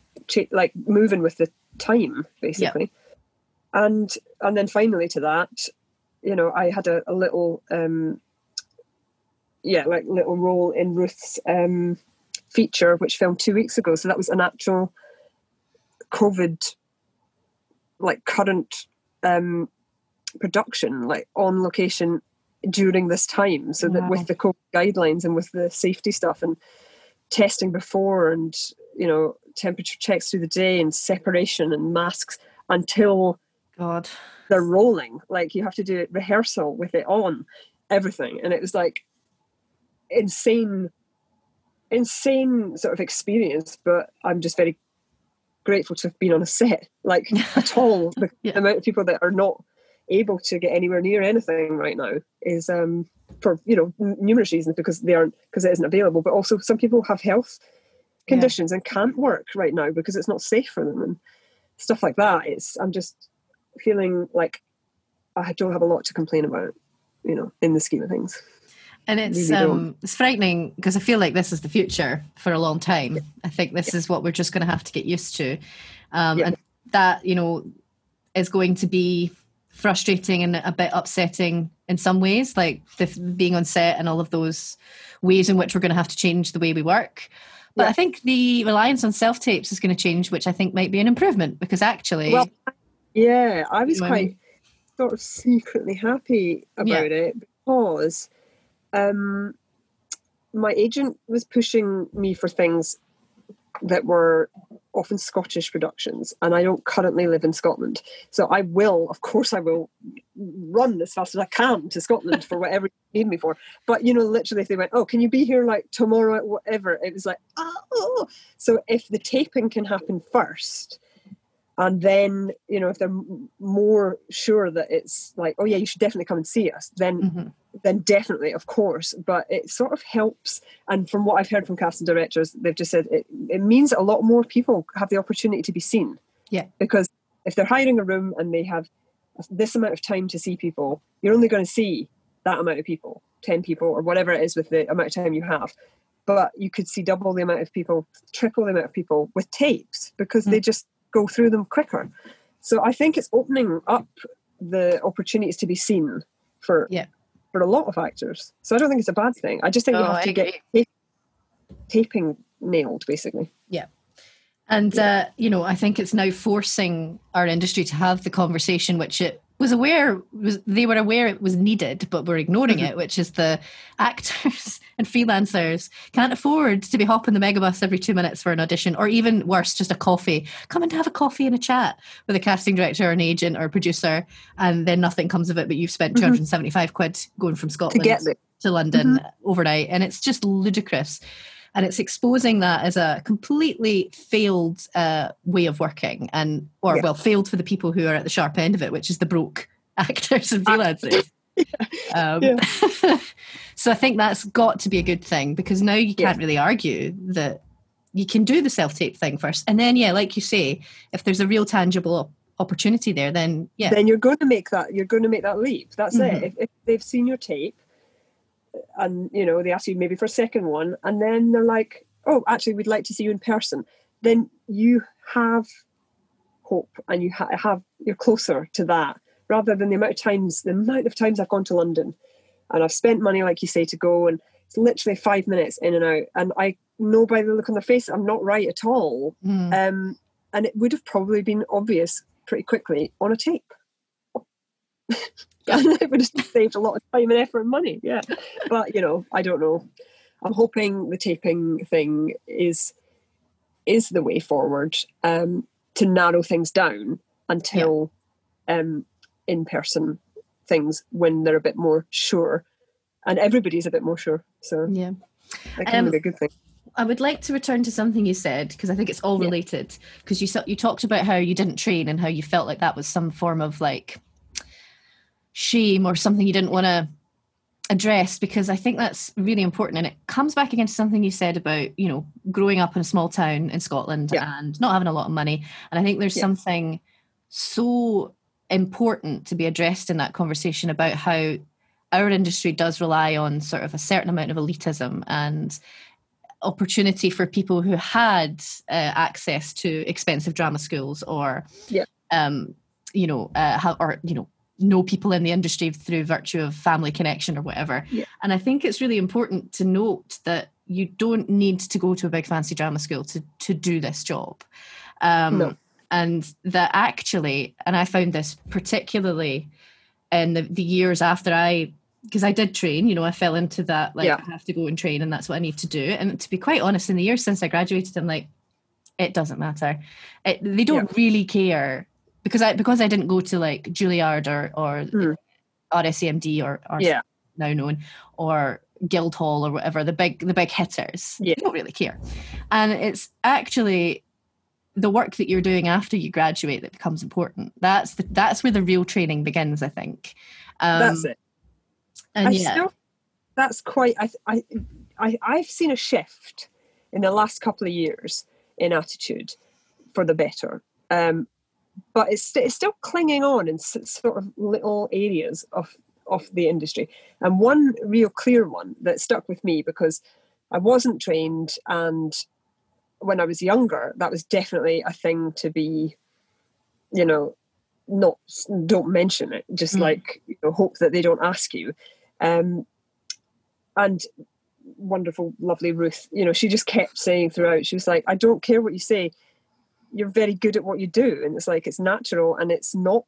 like moving with the time, basically. Yeah. And and then finally to that, you know, I had a, a little. Um, yeah, like little role in Ruth's um, feature, which filmed two weeks ago. So that was an actual COVID, like current um, production, like on location during this time. So wow. that with the COVID guidelines and with the safety stuff and testing before and, you know, temperature checks through the day and separation and masks until God they're rolling. Like you have to do a rehearsal with it on, everything. And it was like, insane insane sort of experience, but I'm just very grateful to have been on a set like at all. The yeah. amount of people that are not able to get anywhere near anything right now is um for you know n- numerous reasons, because they aren't because it isn't available, but also some people have health conditions yeah. and can't work right now because it's not safe for them and stuff like that. It's I'm just feeling like I don't have a lot to complain about, you know, in the scheme of things. And it's really um, it's frightening because I feel like this is the future for a long time. Yeah. I think this yeah. is what we're just going to have to get used to. Um, yeah. And that, you know, is going to be frustrating and a bit upsetting in some ways, like the, being on set and all of those ways in which we're going to have to change the way we work. But yeah. I think the reliance on self-tapes is going to change, which I think might be an improvement because actually... Well, yeah, I was quite sort of secretly happy about yeah. it because... Um, my agent was pushing me for things that were often Scottish productions, and I don't currently live in Scotland. So I will, of course I will run as fast as I can to Scotland for whatever you need me for. But, you know, literally if they went, oh, can you be here like tomorrow at whatever? It was like, oh, oh. So if the taping can happen first, and then, you know, if they're m- more sure that it's like, oh yeah, you should definitely come and see us, then mm-hmm. then definitely, of course. But it sort of helps. And from what I've heard from casting directors, they've just said it, it means a lot more people have the opportunity to be seen. Yeah. Because if they're hiring a room and they have this amount of time to see people, you're only going to see that amount of people, ten people or whatever it is with the amount of time you have. But you could see double the amount of people, triple the amount of people with tapes because mm-hmm. they just... go through them quicker. So I think it's opening up the opportunities to be seen for yeah. for a lot of actors. So I don't think it's a bad thing. I just think oh, you have I to agree. get taping nailed, basically. Yeah. And, yeah. Uh, you know, I think it's now forcing our industry to have the conversation, which it was aware, was they were aware it was needed, but were ignoring mm-hmm. it, which is the actors and freelancers can't afford to be hopping the megabus every two minutes for an audition, or even worse, just a coffee. Come and have a coffee and a chat with a casting director or an agent or a producer, and then nothing comes of it, but you've spent mm-hmm. two hundred seventy-five quid going from Scotland to, to London mm-hmm. overnight, and it's just ludicrous. And it's exposing that as a completely failed uh, way of working, and or yeah. well, failed for the people who are at the sharp end of it, which is the broke actors and freelancers. yeah. Um, yeah. So I think that's got to be a good thing, because now you can't yeah. really argue that you can do the self-tape thing first. And then, yeah, like you say, if there's a real tangible opportunity there, then yeah. then you're going to make that, you're going to make that leap. That's mm-hmm. it. If, if they've seen your tape, and you know they ask you maybe for a second one, and then they're like, oh, actually we'd like to see you in person, then you have hope, and you ha- have you're closer to that, rather than the amount of times the amount of times I've gone to London and I've spent money, like you say, to go, and it's literally five minutes in and out, and I know by the look on their face I'm not right at all. mm. Um and it would have probably been obvious pretty quickly on a tape. And it would have saved a lot of time and effort and money. Yeah. But, you know, I don't know. I'm hoping the taping thing is is the way forward, um, to narrow things down until yeah. um, in-person things when they're a bit more sure, and everybody's a bit more sure. So yeah, that can um, be a good thing. I would like to return to something you said, because I think it's all related, because yeah. you you talked about how you didn't train and how you felt like that was some form of like shame or something you didn't want to address, because I think that's really important. And it comes back again to something you said about, you know, growing up in a small town in Scotland yeah. and not having a lot of money. And I think there's yeah. something so important to be addressed in that conversation about how our industry does rely on sort of a certain amount of elitism and opportunity for people who had uh, access to expensive drama schools or, yeah. um, you know, uh, how, or, you know, know people in the industry through virtue of family connection or whatever. Yeah. And I think it's really important to note that you don't need to go to a big fancy drama school to to do this job. Um, no. And that actually, and I found this particularly in the, the years after I, because I did train, you know, I fell into that, like, yeah. I have to go and train and that's what I need to do. And to be quite honest, in the years since I graduated, I'm like, it doesn't matter. It, they don't yeah. really care. Because I because I didn't go to like Juilliard or or mm. R S A M D or, or yeah. now known or Guildhall or whatever, the big the big hitters. Yeah. They don't really care. And it's actually the work that you're doing after you graduate that becomes important. That's the, that's where the real training begins, I think. Um, that's it. And I yeah. still, that's quite. I I I I've seen a shift in the last couple of years in attitude for the better. Um, But it's it's still clinging on in sort of little areas of, of the industry. And one real clear one that stuck with me, because I wasn't trained, and when I was younger, that was definitely a thing to be, you know, not don't mention it. Just mm. like, you know, hope that they don't ask you. Um, and wonderful, lovely Ruth, you know, she just kept saying throughout, she was like, I don't care what you say. You're very good at what you do. And it's like, it's natural and it's not,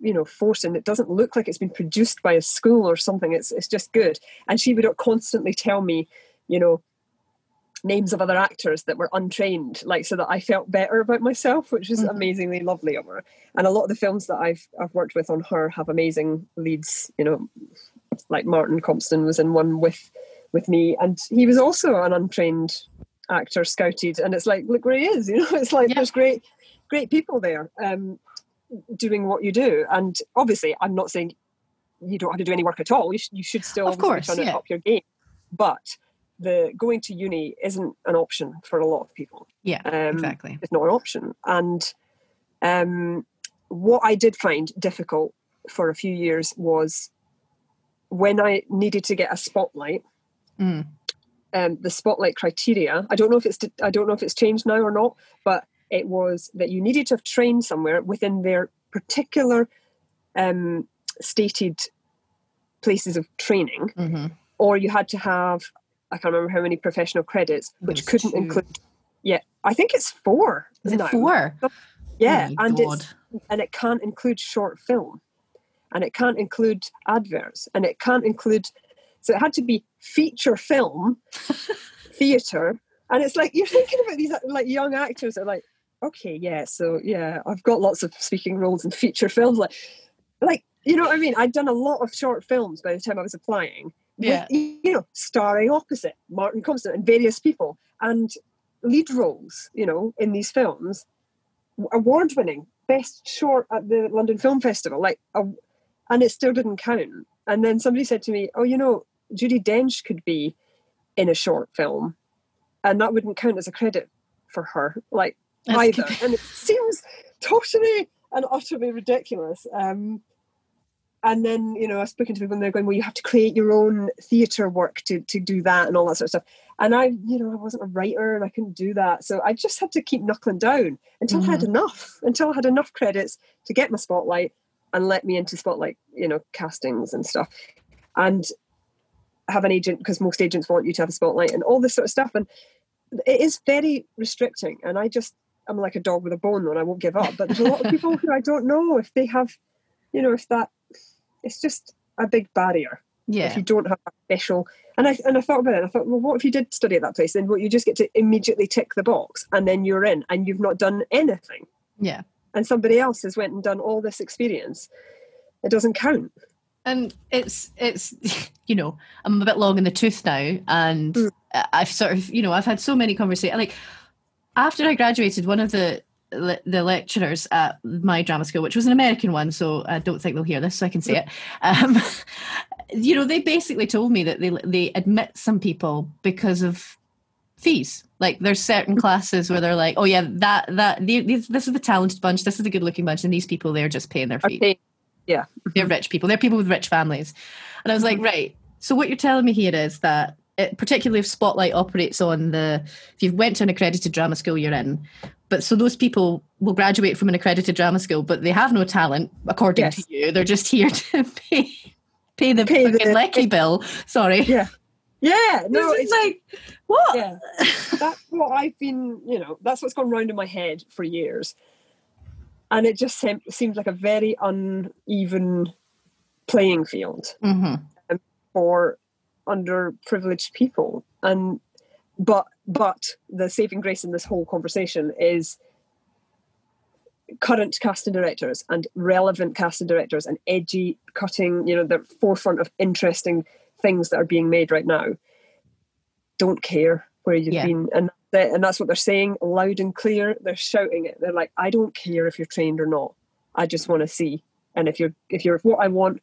you know, forced, and it doesn't look like it's been produced by a school or something. It's it's just good. And she would constantly tell me, you know, names of other actors that were untrained, like, so that I felt better about myself, which is mm-hmm. amazingly lovely of her. And a lot of the films that I've I've worked with on her have amazing leads, you know, like Martin Compston was in one with with me. And he was also an untrained actor scouted, and it's like, look where he is, you know, it's like yeah. there's great great people there um doing what you do. And obviously I'm not saying you don't have to do any work at all, you, sh- you should still of course, yeah. up your game, but the going to uni isn't an option for a lot of people. Yeah um, exactly, it's not an option. And um what I did find difficult for a few years was when I needed to get a spotlight. mm. Um, the spotlight criteria, I don't know if it's I don't know if it's changed now or not, but it was that you needed to have trained somewhere within their particular um, stated places of training, mm-hmm. or you had to have, I can't remember how many professional credits, which That's couldn't true. include. Yeah, I think it's four. Is now. it four? Yeah, oh and it's, and it can't include short film, and it can't include adverts, and it can't include. So it had to be feature film, theatre. And it's like, you're thinking about these like young actors that are like, okay, yeah, so yeah, I've got lots of speaking roles in feature films. Like, like you know what I mean? I'd done a lot of short films by the time I was applying. Yeah. With, you know, starring opposite Martin Compston and various people. And lead roles, you know, in these films. Award-winning, best short at the London Film Festival. Like, a, and it still didn't count. And then somebody said to me, oh, you know, Judi Dench could be in a short film and that wouldn't count as a credit for her, like, That's either. Good. And it seems totally and utterly ridiculous. Um, and then, you know, I was speaking to people and they're going, well, you have to create your own theatre work to, to do that and all that sort of stuff. And I, you know, I wasn't a writer and I couldn't do that. So I just had to keep knuckling down until mm-hmm. I had enough, until I had enough credits to get my spotlight and let me into spotlight, you know, castings and stuff, and have an agent, because most agents want you to have a spotlight and all this sort of stuff. And it is very restricting. And I just, I'm like a dog with a bone and I won't give up. But there's a lot of people who I don't know if they have, you know, if that, it's just a big barrier. Yeah. If you don't have a special, and I and I thought about it, and I thought, well, what if you did study at that place? Then what, you just get to immediately tick the box and then you're in and you've not done anything. Yeah. And somebody else has went and done all this experience it doesn't count. And it's, it's, you know, I'm a bit long in the tooth now, and mm. I've sort of, you know, I've had so many conversations. Like, after I graduated, one of the the lecturers at my drama school, which was an American one, so I don't think they'll hear this, so I can say it. Um, you know, they basically told me that they they admit some people because of fees. Like, there's certain classes where they're like, oh yeah, that that they, these, this is the talented bunch, this is the good-looking bunch, and these people, they're just paying their fees. Okay. Yeah. They're rich people. They're people with rich families. And I was like, right, so what you're telling me here is that, it, particularly if Spotlight operates on the, if you went to an accredited drama school you're in, but so those people will graduate from an accredited drama school, but they have no talent, according yes. to you. They're just here to pay, pay the pay fucking the, lecky it, bill. Sorry. Yeah. Yeah. No, it's like, what? Yeah. That's what I've been, you know, that's what's gone round in my head for years. And it just sem- seems like a very uneven playing field mm-hmm. um, for underprivileged people. And but but the saving grace in this whole conversation is current casting directors and relevant casting directors and edgy cutting, you know, the forefront of interesting things that are being made right now. Don't care where you've yeah. been, and and that's what they're saying loud and clear. They're shouting it. They're like, I don't care if you're trained or not. I just want to see. And if you're if you're what I want,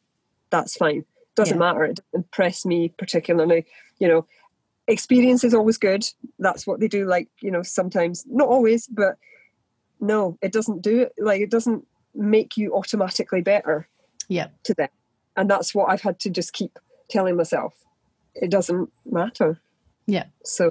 that's fine. Doesn't yeah. matter. It doesn't impress me particularly. You know, experience is always good. That's what they do. Like, you know, sometimes, not always, but no, it doesn't do it. Like, it doesn't make you automatically better. Yeah. To them, and that's what I've had to just keep telling myself. It doesn't matter. Yeah. So.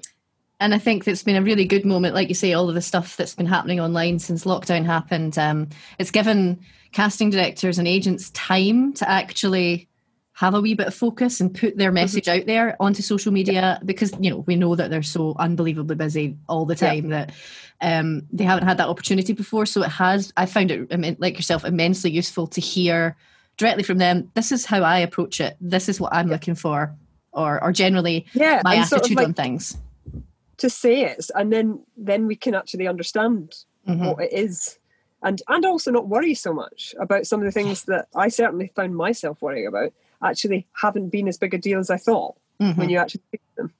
And I think that's been a really good moment, like you say, all of the stuff that's been happening online since lockdown happened. Um, it's given casting directors and agents time to actually have a wee bit of focus and put their message mm-hmm. out there onto social media, yeah. because, you know, we know that they're so unbelievably busy all the time yeah. that um, they haven't had that opportunity before. So it has, I found it, like yourself, immensely useful to hear directly from them, this is how I approach it, this is what I'm yeah. looking for, or or generally yeah, my attitude sort of like- on things. To say it, and then then we can actually understand mm-hmm. what it is, and and also not worry so much about some of the things that I certainly found myself worrying about actually haven't been as big a deal as I thought mm-hmm. when you actually think of them.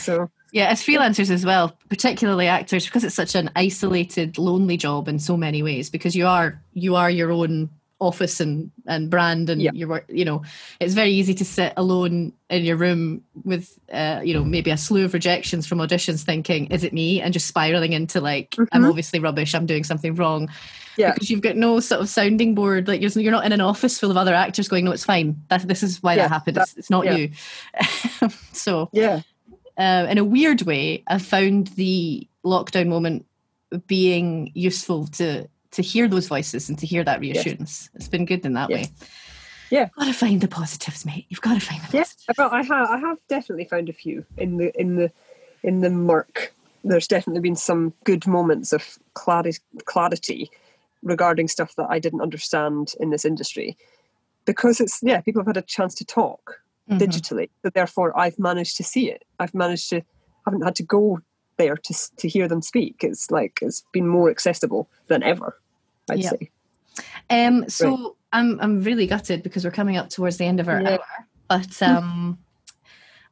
So yeah, as freelancers as well, particularly actors, because it's such an isolated, lonely job in so many ways, because you are you are your own office and and brand and yeah. your work, you know, it's very easy to sit alone in your room with uh you know, maybe a slew of rejections from auditions, thinking, is it me, and just spiraling into like mm-hmm. I'm obviously rubbish, I'm doing something wrong, yeah, because you've got no sort of sounding board. Like, you're, you're not in an office full of other actors going, no, it's fine, that this is why yeah, that happened, that, it's, it's not yeah. you. So yeah uh, in a weird way, I found the lockdown moment being useful to to hear those voices and to hear that reassurance. Yes. It's been good in that yes. way. Yeah. You've got to find the positives, mate. You've got to find the positives. Yeah. Well, I have I have definitely found a few in the in the in the murk. There's definitely been some good moments of clarity, clarity regarding stuff that I didn't understand in this industry. Because it's yeah, people have had a chance to talk mm-hmm. digitally. So therefore I've managed to see it. I've managed to haven't had to go there to to hear them speak. It's like it's been more accessible than ever, I'd yep. say. Um, so right. I'm I'm really gutted because we're coming up towards the end of our yeah. hour. But um,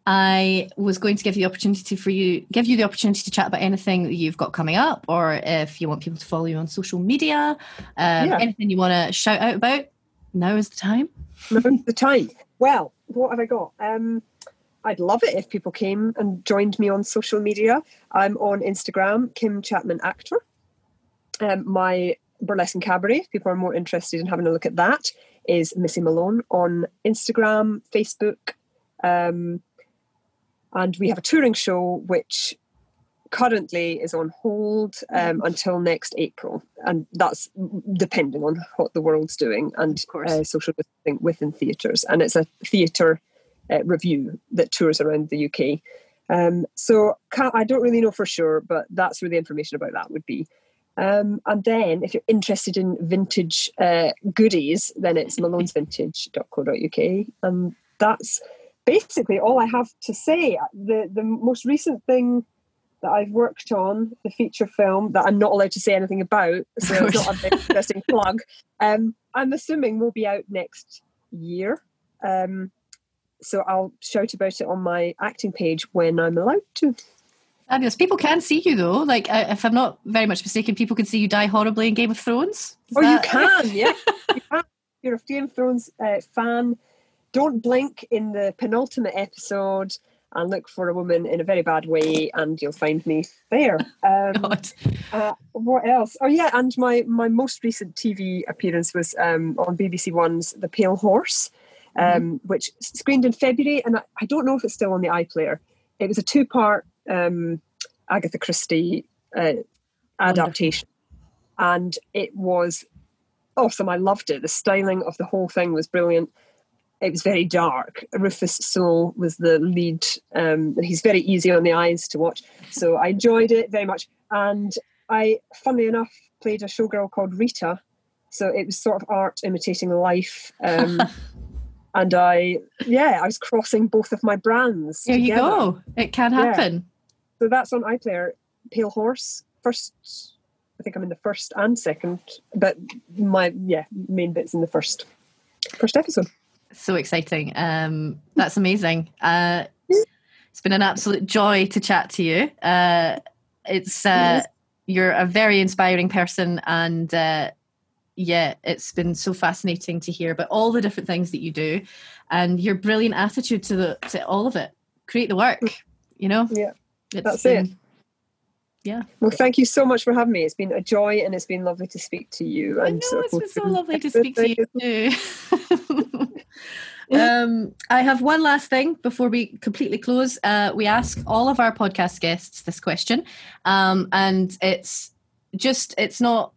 I was going to give you the opportunity for you give you the opportunity to chat about anything that you've got coming up, or if you want people to follow you on social media, um, yeah. anything you want to shout out about. Now is the time. Now is the time. Well, what have I got? Um, I'd love it if people came and joined me on social media. I'm on Instagram, Kim Chapman Actor. Um, my burlesque and cabaret, if people are more interested in having a look at that, is Missy Malone on Instagram, Facebook. Um, and we have a touring show, which currently is on hold um, until next April. And that's depending on what the world's doing and of course. Uh, social distancing within theatres. And it's a theatre Uh, review that tours around the U K. Um, so can't, I don't really know for sure, but that's where the information about that would be. Um, and then if you're interested in vintage uh, goodies, then it's malones vintage dot co dot u k. And that's basically all I have to say. The, the most recent thing that I've worked on, the feature film that I'm not allowed to say anything about, so it's not a big interesting plug. Um, I'm assuming will be out next year. Um, so I'll shout about it on my acting page when I'm allowed to. Fabulous. People can see you though. Like, uh, if I'm not very much mistaken, people can see you die horribly in Game of Thrones. Is or that... you can, yeah. You can. If you're a Game of Thrones uh, fan, don't blink in the penultimate episode and look for a woman in a very bad way and you'll find me there. Um, uh, what else? Oh yeah, and my, my most recent T V appearance was um, on B B C One's The Pale Horse, um, mm-hmm. which screened in February, and I, I don't know if it's still on the iPlayer. It was a two-part um, Agatha Christie uh, adaptation, and it was awesome. I loved it. The styling of the whole thing was brilliant. It was very dark. Rufus Sewell was the lead. Um, he's very easy on the eyes to watch. So I enjoyed it very much. And I, funnily enough, played a showgirl called Rita. So it was sort of art imitating life. Um, and I, yeah, I was crossing both of my brands There together. You go. It can happen. Yeah. So that's on iPlayer. Pale Horse. First, I think I'm in the first and second. But my, yeah, main bit's in the first, first episode. So exciting. Um, that's amazing. Uh, it's been an absolute joy to chat to you. Uh, it's uh, you're a very inspiring person, and uh, yeah, it's been so fascinating to hear about all the different things that you do, and your brilliant attitude to the to all of it. Create the work, you know? Yeah, it's that's been, it. Yeah. Well, thank you so much for having me. It's been a joy, and it's been lovely to speak to you. I know, so it's been so lovely to speak to you too. um, I have one last thing before we completely close. Uh, we ask all of our podcast guests this question, um, and it's just, it's not,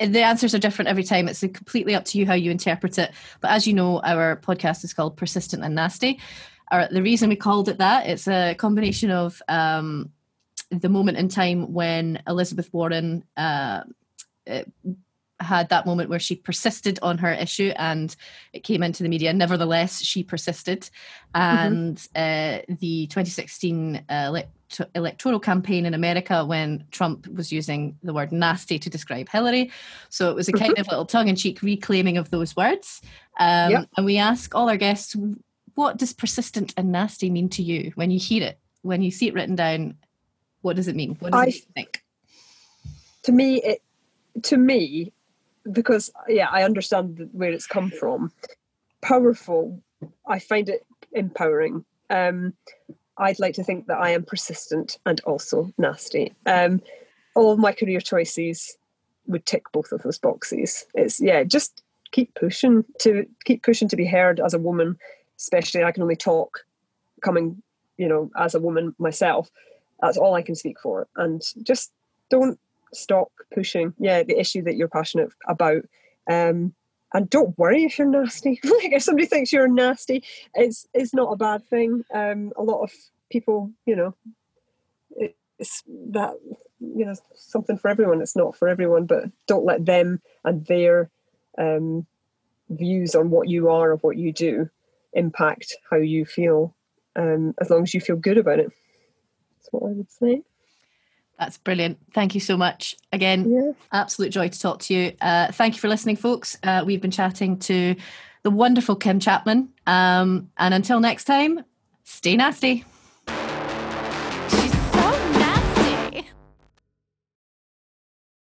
the answers are different every time. It's completely up to you how you interpret it. But as you know, our podcast is called Persistent and Nasty. Our, the reason we called it that, it's a combination of... Um, the moment in time when Elizabeth Warren uh, had that moment where she persisted on her issue and it came into the media. Nevertheless, she persisted. And mm-hmm. uh, the twenty sixteen uh, elect- electoral campaign in America when Trump was using the word nasty to describe Hillary. So it was a kind mm-hmm. of little tongue-in-cheek reclaiming of those words. Um, yep. And we ask all our guests, what does persistent and nasty mean to you when you hear it, when you see it written down? What does it mean? What does I, it think? To me, it to me, because yeah, I understand where it's come from. Powerful. I find it empowering. Um, I'd like to think that I am persistent and also nasty. Um, all of my career choices would tick both of those boxes. It's yeah, just keep pushing to keep pushing to be heard as a woman, especially. I can only talk, coming, you know, as a woman myself. That's all I can speak for. And just don't stop pushing. Yeah, the issue that you're passionate about. Um, and don't worry if you're nasty. Like if somebody thinks you're nasty, it's it's not a bad thing. Um, a lot of people, you know, it, it's that, you know, something for everyone. It's not for everyone, but don't let them and their um, views on what you are or what you do impact how you feel, um, as long as you feel good about it. What I would say. That's brilliant. Thank you so much again. Yeah. Absolute joy to talk to you. Uh, thank you for listening, folks. Uh, we've been chatting to the wonderful Kim Chapman. Um, and until next time, stay nasty.